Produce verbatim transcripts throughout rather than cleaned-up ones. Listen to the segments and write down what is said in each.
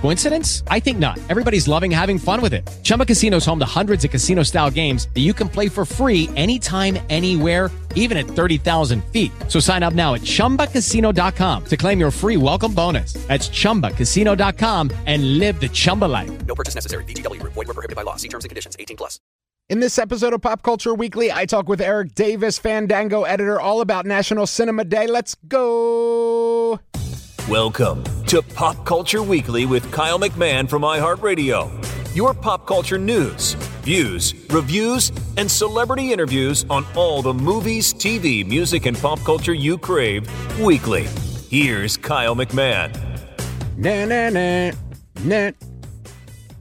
Coincidence? I think not. Everybody's loving having fun with it. Chumba Casino's home to hundreds of casino-style games that you can play for free anytime, anywhere, even at thirty thousand feet. So sign up now at chumba casino dot com to claim your free welcome bonus. That's chumba casino dot com and live the Chumba life. No purchase necessary. V G W. Void where prohibited by law. See terms and conditions. eighteen plus. In this episode of Pop Culture Weekly, I talk with Erik Davis, Fandango editor, all about National Cinema Day. Let's go. Welcome to Pop Culture Weekly with Kyle McMahon from iHeartRadio. Your pop culture news, views, reviews, and celebrity interviews on all the movies, T V, music, and pop culture you crave weekly. Here's Kyle McMahon. Na na na na.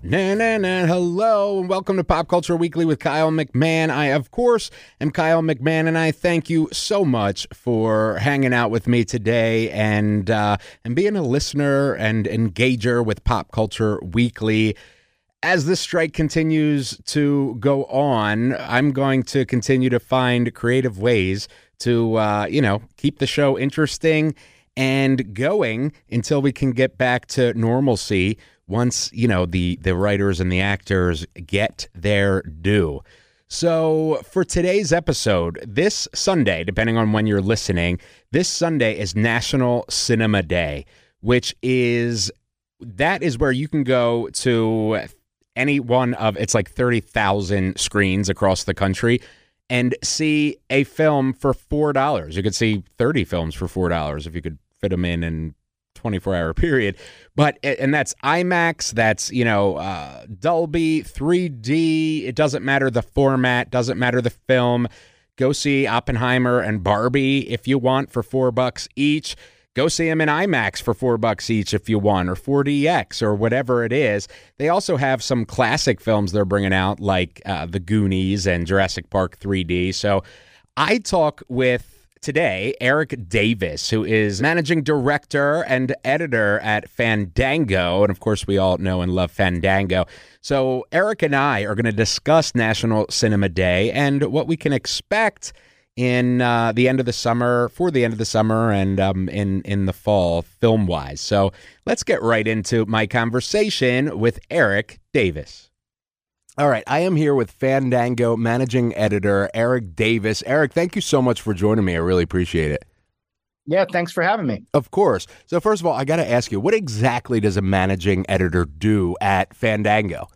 Na, na, na. Hello and welcome to Pop Culture Weekly with Kyle McMahon. I, of course, am Kyle McMahon, and I thank you so much for hanging out with me today and uh, and being a listener and engager with Pop Culture Weekly. As this strike continues to go on, I'm going to continue to find creative ways to, uh, you know, keep the show interesting and going until we can get back to normalcy. Once, you know, the, the writers and the actors get their due. So for today's episode, this Sunday, depending on when you're listening, this Sunday is National Cinema Day, which is, that is where you can go to any one of, it's like thirty thousand screens across the country and see a film for four dollars. You could see thirty films for four dollars if you could fit them in and twenty-four hour period. But, and that's IMAX, that's, you know, uh, Dolby, three D, it doesn't matter the format, doesn't matter the film. Go see Oppenheimer and Barbie if you want for four bucks each. Go see them in IMAX for four bucks each if you want, or four D X, or whatever it is. They also have some classic films they're bringing out, like uh, The Goonies and Jurassic Park three D. So I talk with today, Erik Davis, who is managing director and editor at Fandango. And of course, we all know and love Fandango. So Erik and I are going to discuss National Cinema Day and what we can expect in uh, the end of the summer, for the end of the summer, and um, in, in the fall, film-wise. So let's get right into my conversation with Erik Davis. All right, I am here with Fandango managing editor Erik Davis. Erik, thank you so much for joining me. I really appreciate it. Yeah, thanks for having me. Of course. So first of all, I got to ask you, what exactly does a managing editor do at Fandango?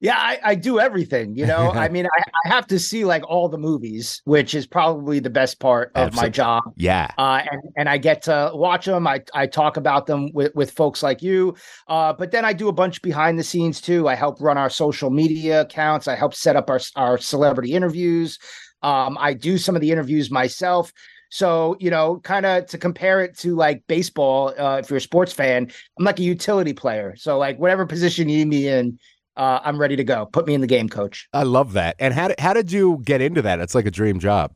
Yeah, I, I do everything, you know. I mean, I, I have to see like all the movies, which is probably the best part of Absolutely. My job. Yeah. Uh, and, and I get to watch them. I, I talk about them with, with folks like you. Uh, but then I do a bunch behind the scenes, too. I help run our social media accounts. I help set up our, our celebrity interviews. Um, I do some of the interviews myself. So, you know, kind of to compare it to like baseball, uh, if you're a sports fan, I'm like a utility player. So like whatever position you need me in, Uh, I'm ready to go. Put me in the game, coach. I love that. And how did, how did you get into that? It's like a dream job.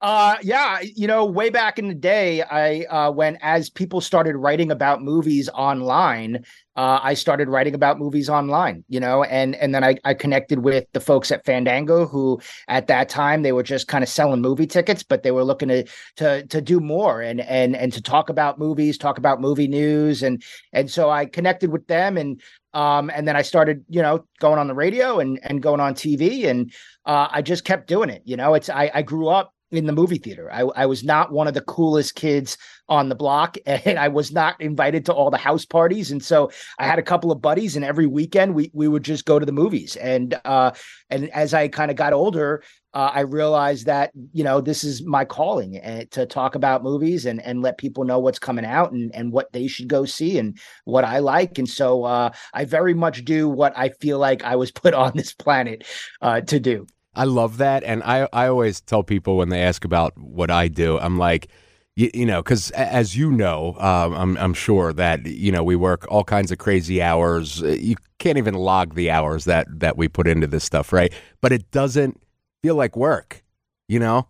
Uh, yeah. You know, way back in the day, I uh, when as people started writing about movies online, uh, I started writing about movies online, you know, and and then I, I connected with the folks at Fandango, who at that time they were just kind of selling movie tickets, but they were looking to to to do more and and and to talk about movies, talk about movie news. And and so I connected with them and Um, and then I started, you know, going on the radio and, and going on T V, and uh, I just kept doing it. You know, it's I, I grew up in the movie theater. I, I was not one of the coolest kids on the block, and I was not invited to all the house parties. And so I had a couple of buddies, and every weekend we we would just go to the movies. And uh, and as I kind of got older, uh, I realized that, you know, this is my calling uh, to talk about movies and and let people know what's coming out and and what they should go see and what I like. And so uh, I very much do what I feel like I was put on this planet uh, to do. I love that. And I, I always tell people when they ask about what I do, I'm like, you, you know, because as you know, um, I'm, I'm sure that, you know, we work all kinds of crazy hours. You can't even log the hours that, that we put into this stuff, right? But it doesn't feel like work, you know?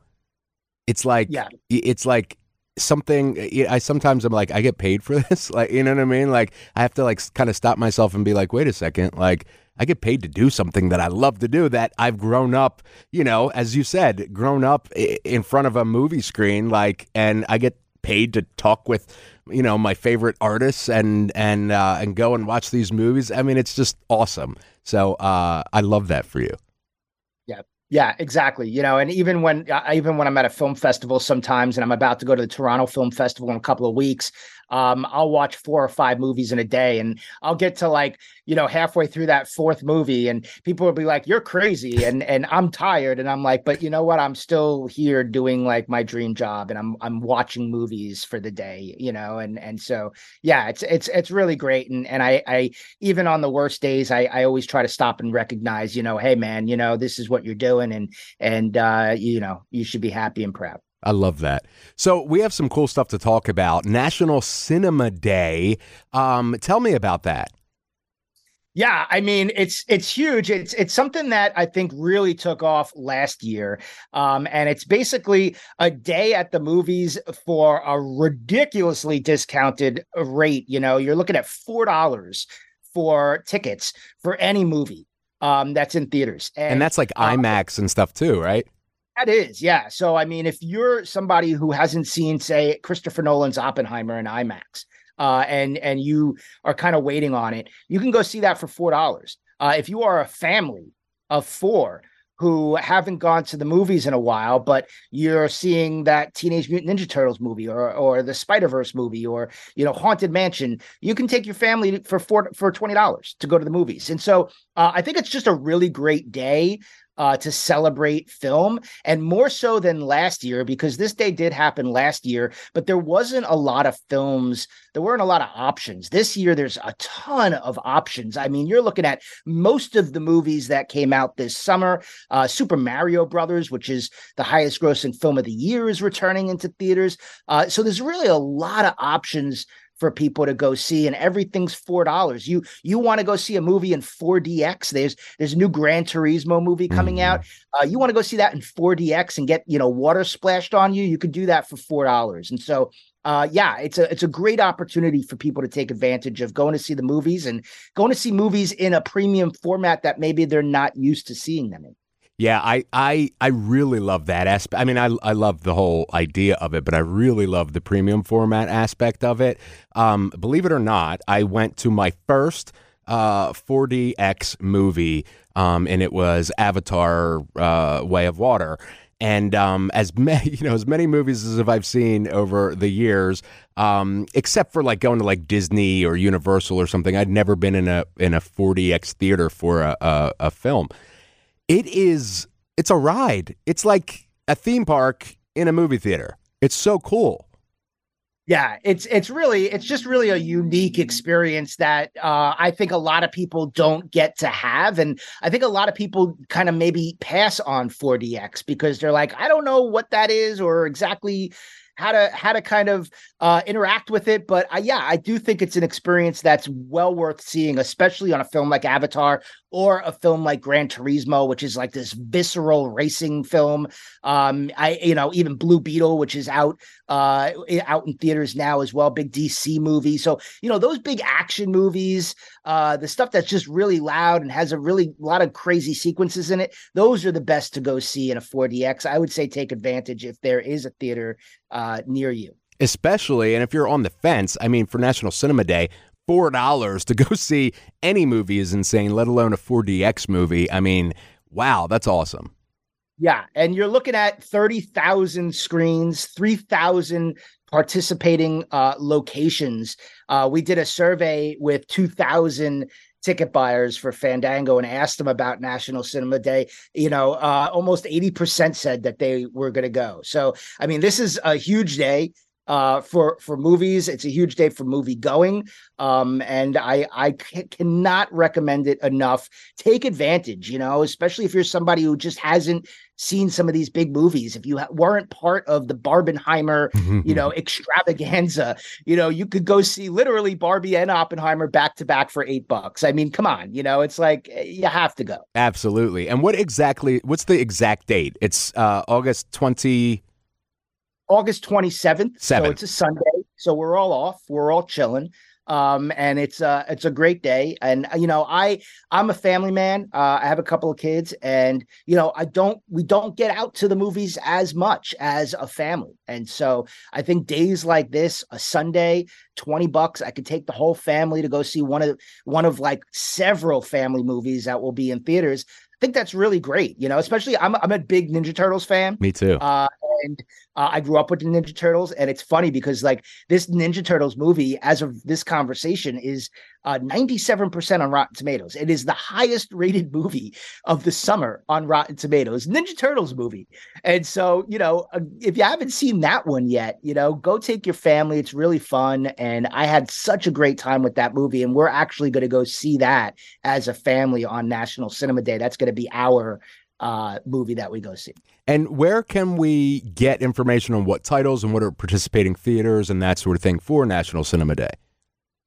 It's like, yeah. It's like something, I sometimes I'm like, I get paid for this, like, you know what I mean? Like, I have to, like, kind of stop myself and be like, wait a second, like, I get paid to do something that I love to do, that I've grown up, you know, as you said, grown up in front of a movie screen, like, and I get paid to talk with, you know, my favorite artists and and uh, and go and watch these movies. I mean, it's just awesome. So uh, I love that for you. Yeah. Yeah, exactly. You know, and even when even when I'm at a film festival sometimes, and I'm about to go to the Toronto Film Festival in a couple of weeks, um, I'll watch four or five movies in a day, and I'll get to, like, you know, halfway through that fourth movie, and people will be like, "You're crazy," and and I'm tired, and I'm like, "But you know what? I'm still here doing, like, my dream job, and I'm I'm watching movies for the day," you know, and and so yeah, it's it's it's really great, and and I I even on the worst days, I I always try to stop and recognize, you know, hey man, you know, this is what you're doing. And, and uh, you know, you should be happy and proud. I love that. So we have some cool stuff to talk about. National Cinema Day. Um, tell me about that. Yeah, I mean, it's it's huge. It's it's something that I think really took off last year. Um, and it's basically a day at the movies for a ridiculously discounted rate. You know, you're looking at four dollars for tickets for any movie. Um, that's in theaters. And, and that's like IMAX uh, and stuff too, right? That is, yeah. So, I mean, if you're somebody who hasn't seen, say, Christopher Nolan's Oppenheimer in IMAX, uh, and, and you are kind of waiting on it, you can go see that for four dollars. Uh, if you are a family of four who haven't gone to the movies in a while, but you're seeing that Teenage Mutant Ninja Turtles movie or or the Spider-Verse movie or, you know, Haunted Mansion, you can take your family for four, for twenty dollars to go to the movies. And so uh, I think it's just a really great day uh, to celebrate film, and more so than last year, because this day did happen last year, but there wasn't a lot of films. There weren't a lot of options. This year, there's a ton of options. I mean, you're looking at most of the movies that came out this summer. Uh, Super Mario Brothers, which is the highest grossing film of the year, is returning into theaters. Uh, so there's really a lot of options for people to go see, and everything's four dollars. You you want to go see a movie in four D X? There's there's a new Gran Turismo movie coming mm. out. Uh, you want to go see that in four D X and get, you know, water splashed on you? You could do that for four dollars. And so, uh, yeah, it's a it's a great opportunity for people to take advantage of going to see the movies and going to see movies in a premium format that maybe they're not used to seeing them in. Yeah, I, I I really love that aspect. I mean, I I love the whole idea of it, but I really love the premium format aspect of it. Um, believe it or not, I went to my first uh, four D X movie, um, and it was Avatar: uh, Way of Water. And um, as many, you know, as many movies as I've seen over the years, um, except for like going to like Disney or Universal or something, I'd never been in a in a four D X theater for a a, a film. It is, it's a ride. It's like a theme park in a movie theater. It's so cool. Yeah, it's it's really, it's just really a unique experience that uh, I think a lot of people don't get to have. And I think a lot of people kind of maybe pass on four D X because they're like, I don't know what that is or exactly how to how to kind of uh, interact with it. But I, yeah, I do think it's an experience that's well worth seeing, especially on a film like Avatar or a film like Gran Turismo, which is like this visceral racing film. Um, I, you know, even Blue Beetle, which is out uh, out in theaters now as well, big D C movie. So, you know, those big action movies, uh, the stuff that's just really loud and has a really lot of crazy sequences in it, those are the best to go see in a four D X. I would say take advantage if there is a theater uh, near you. Especially, and if you're on the fence, I mean, for National Cinema Day, four dollars to go see any movie is insane, let alone a four D X movie. I mean, wow, that's awesome. Yeah, and you're looking at thirty thousand screens, three thousand participating uh, locations. Uh, we did a survey with two thousand ticket buyers for Fandango and asked them about National Cinema Day. You know, uh, almost eighty percent said that they were going to go. So, I mean, this is a huge day. Uh, for for movies, it's a huge day for movie going, um, and I I c- cannot recommend it enough. Take advantage, you know, especially if you're somebody who just hasn't seen some of these big movies. If you ha- weren't part of the Barbenheimer, you know, extravaganza, you know, you could go see literally Barbie and Oppenheimer back to back for eight bucks. I mean, come on, you know, it's like you have to go. Absolutely. And what exactly? What's the exact date? It's uh, August twentieth. August twenty-seventh, Seven. So it's a Sunday, so we're all off, we're all chilling. Um, and it's uh, it's a great day. And, you know, I I'm a family man. Uh, I have a couple of kids, and, you know, I don't we don't get out to the movies as much as a family. And so I think days like this, a Sunday, twenty bucks, I could take the whole family to go see one of one of like several family movies that will be in theaters. I think that's really great, you know, especially I'm I'm a big Ninja Turtles fan. Me too. Uh, and uh, I grew up with the Ninja Turtles. And it's funny because like this Ninja Turtles movie, as of this conversation, is uh, ninety-seven percent on Rotten Tomatoes. It is the highest rated movie of the summer on Rotten Tomatoes, Ninja Turtles movie. And so, you know, if you haven't seen that one yet, you know, go take your family. It's really fun. And I had such a great time with that movie. And we're actually going to go see that as a family on National Cinema Day. That's going to be our uh, movie that we go see. And where can we get information on what titles and what are participating theaters and that sort of thing for National Cinema Day?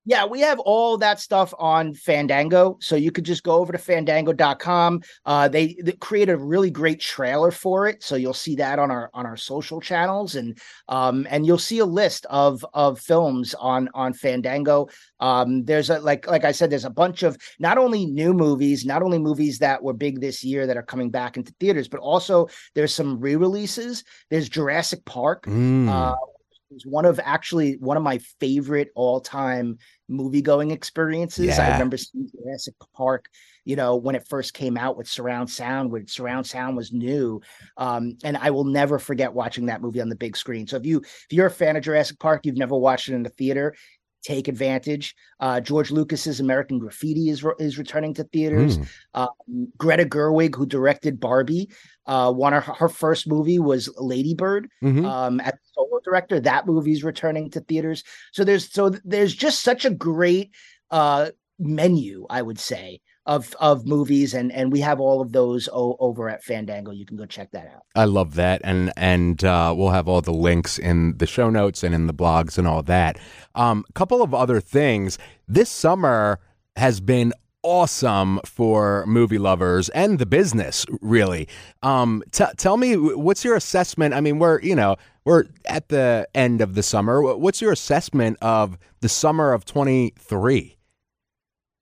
Yeah, we have all that stuff on Fandango. So you could just go over to fandango dot com. Uh, they, they create a really great trailer for it. So you'll see that on our on our social channels. And um, and you'll see a list of of films on on Fandango. Um, there's a like like I said, there's a bunch of not only new movies, not only movies that were big this year that are coming back into theaters, but also there's some re-releases. There's Jurassic Park. Mm. Uh, It's one of actually one of my favorite all-time movie-going experiences. Yeah. I remember seeing Jurassic Park, you know, when it first came out with surround sound, when surround sound was new. Um, and I will never forget watching that movie on the big screen. So if you if you're a fan of Jurassic Park, you've never watched it in the theater, take advantage. Uh, George Lucas's American Graffiti is re- is returning to theaters. Mm. Uh, Greta Gerwig, who directed Barbie, uh, one of her, her first movie was Lady Bird. Mm-hmm. Um, at director, that movie's returning to theaters. So there's so there's just such a great uh menu, I would say, of of movies, and and we have all of those o- over at Fandango. You can go check that out. I love that, and and uh we'll have all the links in the show notes and in the blogs and all that. Um a couple of other things this summer has been awesome for movie lovers and the business, really. Um, t- tell me, what's your assessment? I mean, we're, you know, we're at the end of the summer. What's your assessment of the summer of twenty-three?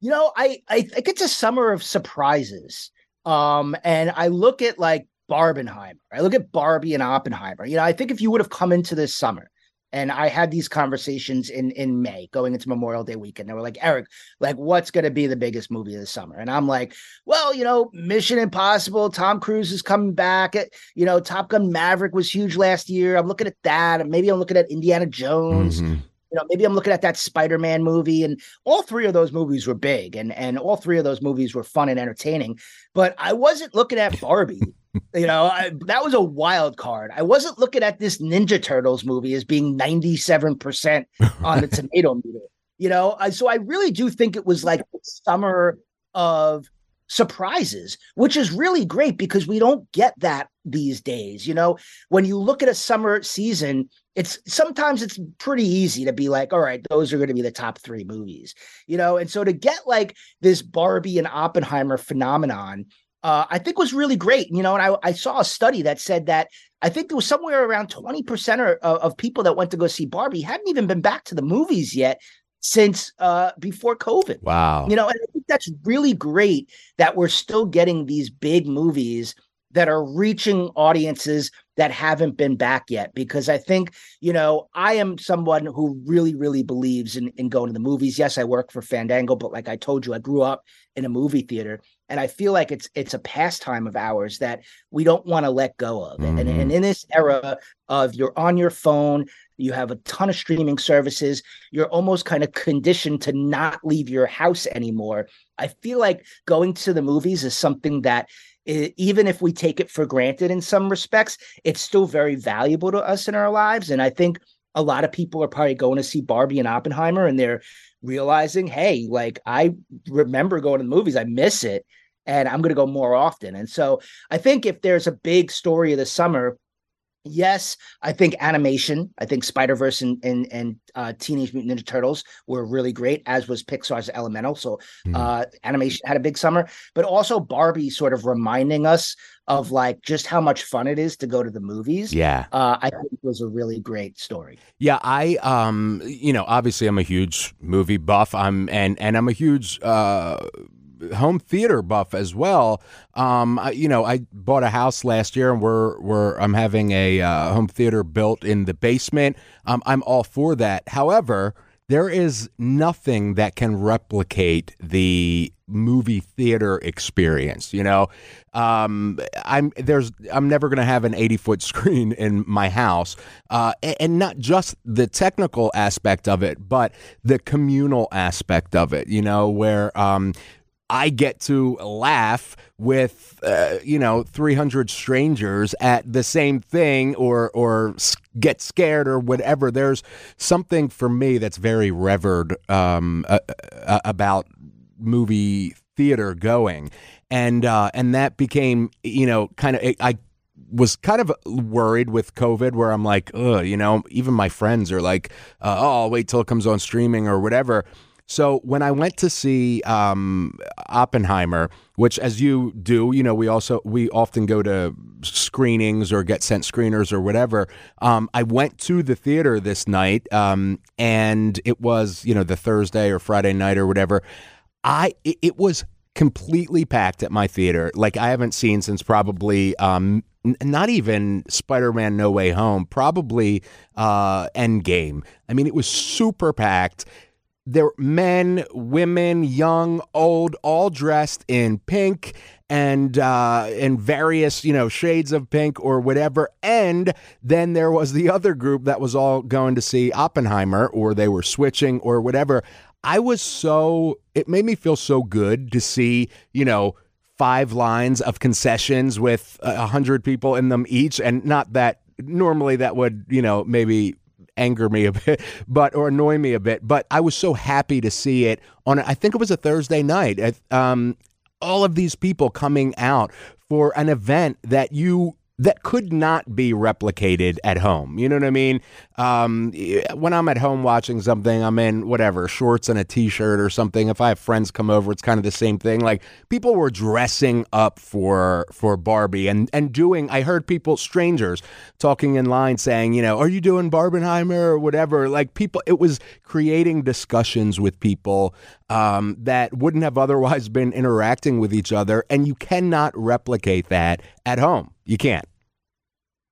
You know, I, I think it's a summer of surprises. Um, and I look at like Barbenheimer. I look at Barbie and Oppenheimer. You know, I think if you would have come into this summer, and I had these conversations in, in May going into Memorial Day weekend. They were like, Eric, like, what's going to be the biggest movie of the summer? And I'm like, well, you know, Mission Impossible, Tom Cruise is coming back. You know, Top Gun Maverick was huge last year. I'm looking at that. And maybe I'm looking at Indiana Jones. Mm-hmm. You know, maybe I'm looking at that Spider-Man movie. And all three of those movies were big. And, and all three of those movies were fun and entertaining. But I wasn't looking at Barbie. You know, I, that was a wild card. I wasn't looking at this Ninja Turtles movie as being ninety-seven percent on the tomato meter, you know? I, so I really do think it was like the summer of surprises, which is really great because we don't get that these days. You know, when you look at a summer season, it's sometimes it's pretty easy to be like, all right, those are going to be the top three movies, you know? And so to get like this Barbie and Oppenheimer phenomenon, Uh, I think was really great, you know, and I, I saw a study that said that I think there was somewhere around twenty percent or, uh, of people that went to go see Barbie hadn't even been back to the movies yet since uh, before COVID. Wow. You know, and I think that's really great that we're still getting these big movies that are reaching audiences that haven't been back yet, because I think, you know, I am someone who really, really believes in, in going to the movies. Yes, I work for Fandango, but like I told you, I grew up in a movie theater. And I feel like it's it's a pastime of ours that we don't want to let go of. Mm-hmm. And, and in this era of you're on your phone, you have a ton of streaming services, you're almost kind of conditioned to not leave your house anymore. I feel like going to the movies is something that it, even if we take it for granted in some respects, it's still very valuable to us in our lives. And I think a lot of people are probably going to see Barbie and Oppenheimer and they're realizing, hey, like I remember going to the movies, I miss it, and I'm going to go more often. And so I think if there's a big story of the summer, Yes, I think animation. I think Spider-Verse and and, and uh, Teenage Mutant Ninja Turtles were really great, as was Pixar's Elemental. So mm. uh, animation had a big summer, but also Barbie sort of reminding us of like just how much fun it is to go to the movies. Yeah, uh, I think it was a really great story. Yeah, I um, you know, obviously I'm a huge movie buff. I'm and and I'm a huge uh. home theater buff as well. Um, I, you know, I bought a house last year, and we're we're I'm having a uh, home theater built in the basement. Um, I'm all for that. However, there is nothing that can replicate the movie theater experience. You know, um, I'm there's I'm never going to have an eighty foot screen in my house, uh, and, and not just the technical aspect of it, but the communal aspect of it. You know, where um, I get to laugh with, uh, you know, three hundred strangers at the same thing or or get scared or whatever. There's something for me that's very revered um, uh, uh, about movie theater going. And uh, and that became, you know, kind of I was kind of worried with COVID where I'm like, oh, you know, even my friends are like, uh, oh, I'll wait till it comes on streaming or whatever. So when I went to see um, Oppenheimer, which as you do, you know, we also we often go to screenings or get sent screeners or whatever. Um, I went to the theater this night um, and it was, you know, the Thursday or Friday night or whatever. I it, it was completely packed at my theater. Like I haven't seen since probably um, n- not even Spider-Man No Way Home, probably uh, Endgame. I mean, it was super packed. There were men, women, young, old, all dressed in pink and uh, in various, you know, shades of pink or whatever. And then there was the other group that was all going to see Oppenheimer, or they were switching or whatever. I was so it made me feel so good to see, you know, five lines of concessions with a hundred people in them each. And not that normally that would, you know, maybe anger me a bit, but or annoy me a bit. But I was so happy to see it on, I think it was a Thursday night. Um, all of these people coming out for an event that you that could not be replicated at home. You know what I mean? Um, when I'm at home watching something, I'm in whatever, shorts and a T-shirt or something. If I have friends come over, it's kind of the same thing. Like people were dressing up for for Barbie and, and doing, I heard people, strangers, talking in line saying, you know, are you doing Barbenheimer or whatever? Like people, it was creating discussions with people um, that wouldn't have otherwise been interacting with each other. And you cannot replicate that at home. You can't.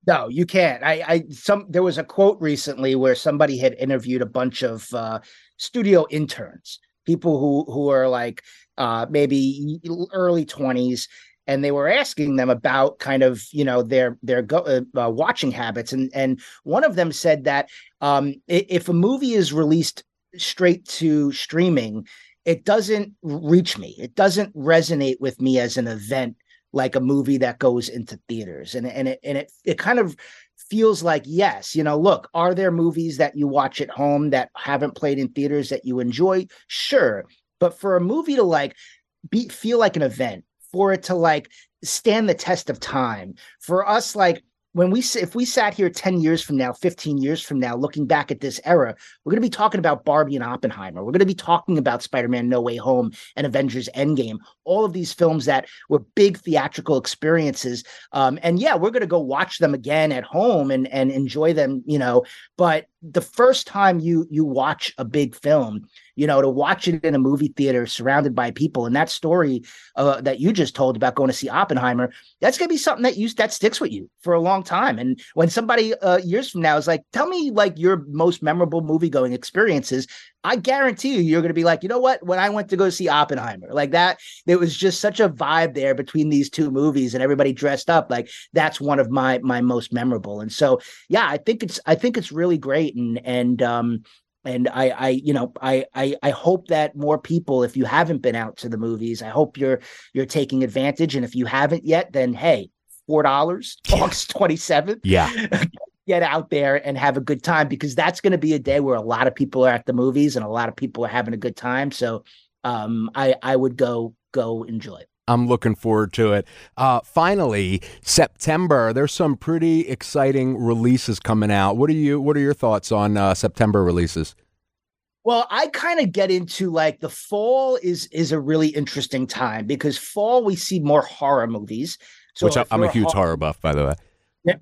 No, you can't. I, I, some, there was a quote recently where somebody had interviewed a bunch of uh, studio interns, people who, who are like uh, maybe early twenties. And they were asking them about kind of, you know, their their go, uh, uh, watching habits. And, and one of them said that um, if a movie is released straight to streaming, it doesn't reach me. It doesn't resonate with me as an event, like a movie that goes into theaters. And, and it and it it kind of feels like, yes, you know, look, are there movies that you watch at home that haven't played in theaters that you enjoy? Sure. But for a movie to like be feel like an event, for it to like stand the test of time, for us, like when we if we sat here ten years from now, fifteen years from now, looking back at this era, we're going to be talking about Barbie and Oppenheimer. We're going to be talking about Spider-Man No Way Home and Avengers Endgame, all of these films that were big theatrical experiences. Um, and yeah, we're going to go watch them again at home and, and enjoy them, you know, but the first time you you watch a big film, you know, to watch it in a movie theater surrounded by people. And that story uh, that you just told about going to see Oppenheimer, that's going to be something that you that sticks with you for a long time. And when somebody uh, years from now is like, tell me like your most memorable movie going experiences, I guarantee you, you're going to be like, you know what, when I went to go see Oppenheimer, like that, there was just such a vibe there between these two movies and everybody dressed up. Like that's one of my, my most memorable. And so, yeah, I think it's, I think it's really great. And, and, um, And I, I, you know, I, I, I hope that more people, if you haven't been out to the movies, I hope you're, you're taking advantage. And if you haven't yet, then hey, four dollars, yeah. August twenty-seventh, yeah, get out there and have a good time, because that's going to be a day where a lot of people are at the movies and a lot of people are having a good time. So um, I, I would go, go enjoy. I'm looking forward to it. Uh, finally, September. There's some pretty exciting releases coming out. What are you? What are your thoughts on uh, September releases? Well, I kind of get into like the fall is is a really interesting time because fall we see more horror movies. So Which I, I'm a huge horror, horror buff, by the way.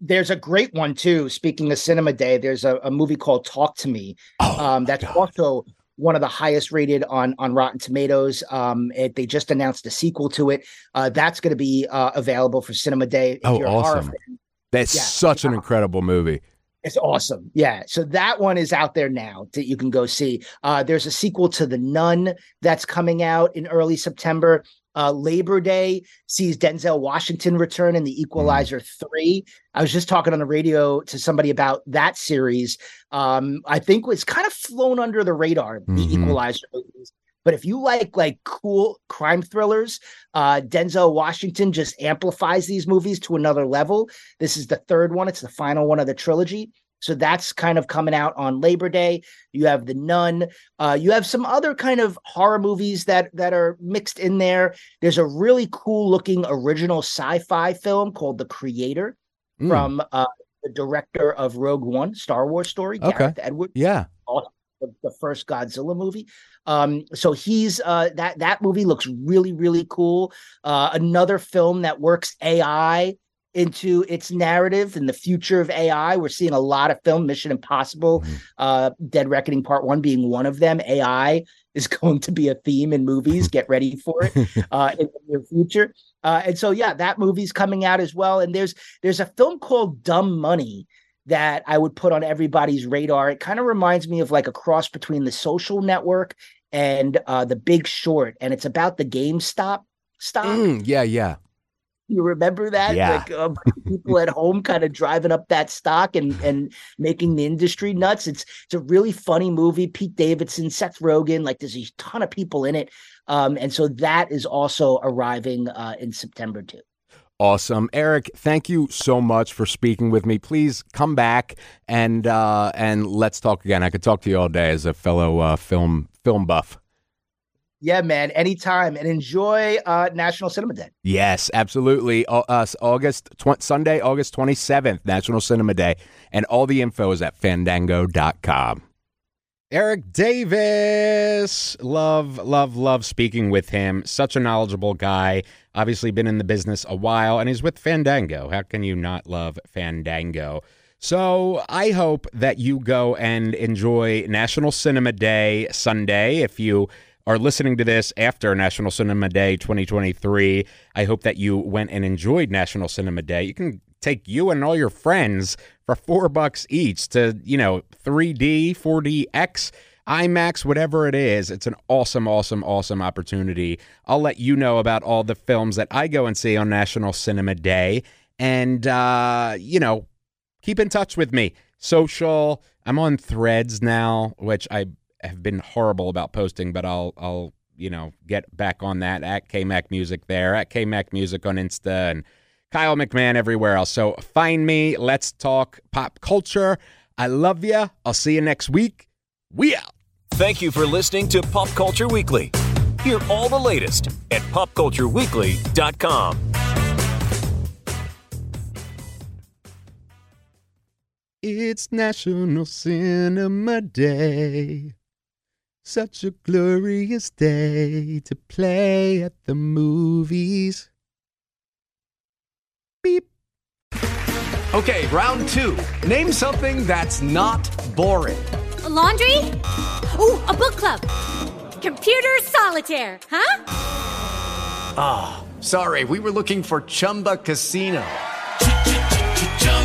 There's a great one too. Speaking of Cinema Day, there's a, a movie called Talk to Me. Oh, um, that's God. also. one of the highest rated on, on Rotten Tomatoes. Um, it, they just announced a sequel to it. Uh, that's going to be uh, available for Cinema Day. If oh, you're awesome. A horror fan. That's yeah, such yeah. an incredible movie. It's awesome. Yeah. So that one is out there now that you can go see. Uh, there's a sequel to The Nun that's coming out in early September. Uh, Labor Day sees Denzel Washington return in The Equalizer mm. three. I was just talking on the radio to somebody about that series. Um, I think it's kind of flown under the radar, mm-hmm. The Equalizer movies. But if you like like cool crime thrillers, uh, Denzel Washington just amplifies these movies to another level. This is the third one. It's the final one of the trilogy. So that's kind of coming out on Labor Day. You have The Nun. Uh, you have some other kind of horror movies that, that are mixed in there. There's a really cool-looking original sci-fi film called The Creator mm. from uh, the director of Rogue One, Star Wars story, okay. Gareth Edwards. Yeah. The, the first Godzilla movie. Um, so he's uh, that, that movie looks really, really cool. Uh, another film that works A I into its narrative and the future of A I. We're seeing a lot of film, Mission Impossible, mm-hmm. uh, Dead Reckoning Part One being one of them. A I is going to be a theme in movies. Get ready for it uh, in the near future. Uh, and so, yeah, that movie's coming out as well. And there's there's a film called Dumb Money that I would put on everybody's radar. It kind of reminds me of like a cross between The Social Network and uh, The Big Short. And it's about the GameStop stock. Mm, yeah, yeah. You remember that? Yeah. Like um, people at home kind of driving up that stock and, and making the industry nuts. It's it's a really funny movie. Pete Davidson, Seth Rogen, like there's a ton of people in it. Um, and so that is also arriving uh, in September too. Awesome. Erik, thank you so much for speaking with me. Please come back and uh, and let's talk again. I could talk to you all day as a fellow uh, film film buff. Yeah, man, anytime. And enjoy uh, National Cinema Day. Yes, absolutely. Uh, uh, August tw- Sunday, August twenty-seventh, National Cinema Day. And all the info is at fandango dot com. Erik Davis. Love, love, love speaking with him. Such a knowledgeable guy. Obviously been in the business a while. And he's with Fandango. How can you not love Fandango? So I hope that you go and enjoy National Cinema Day Sunday. If you are listening to this after National Cinema Day twenty twenty-three. I hope that you went and enjoyed National Cinema Day. You can take you and all your friends for four bucks each to, you know, three D, four D X, IMAX, whatever it is. It's an awesome, awesome, awesome opportunity. I'll let you know about all the films that I go and see on National Cinema Day. And, uh, you know, keep in touch with me. Social. I'm on Threads now, which I have been horrible about posting, but I'll, I'll, you know, get back on that at K Mac Music there, at K Mac Music on Insta, and Kyle McMahon everywhere else. So find me. Let's talk pop culture. I love you. I'll see you next week. We out. Thank you for listening to Pop Culture Weekly. Hear all the latest at pop culture weekly dot com. It's National Cinema Day. Such a glorious day to play at the movies. Beep. Okay, round two. Name something that's not boring. A laundry? Ooh, a book club. Computer solitaire, huh? Ah, oh, sorry, we were looking for Chumba Casino.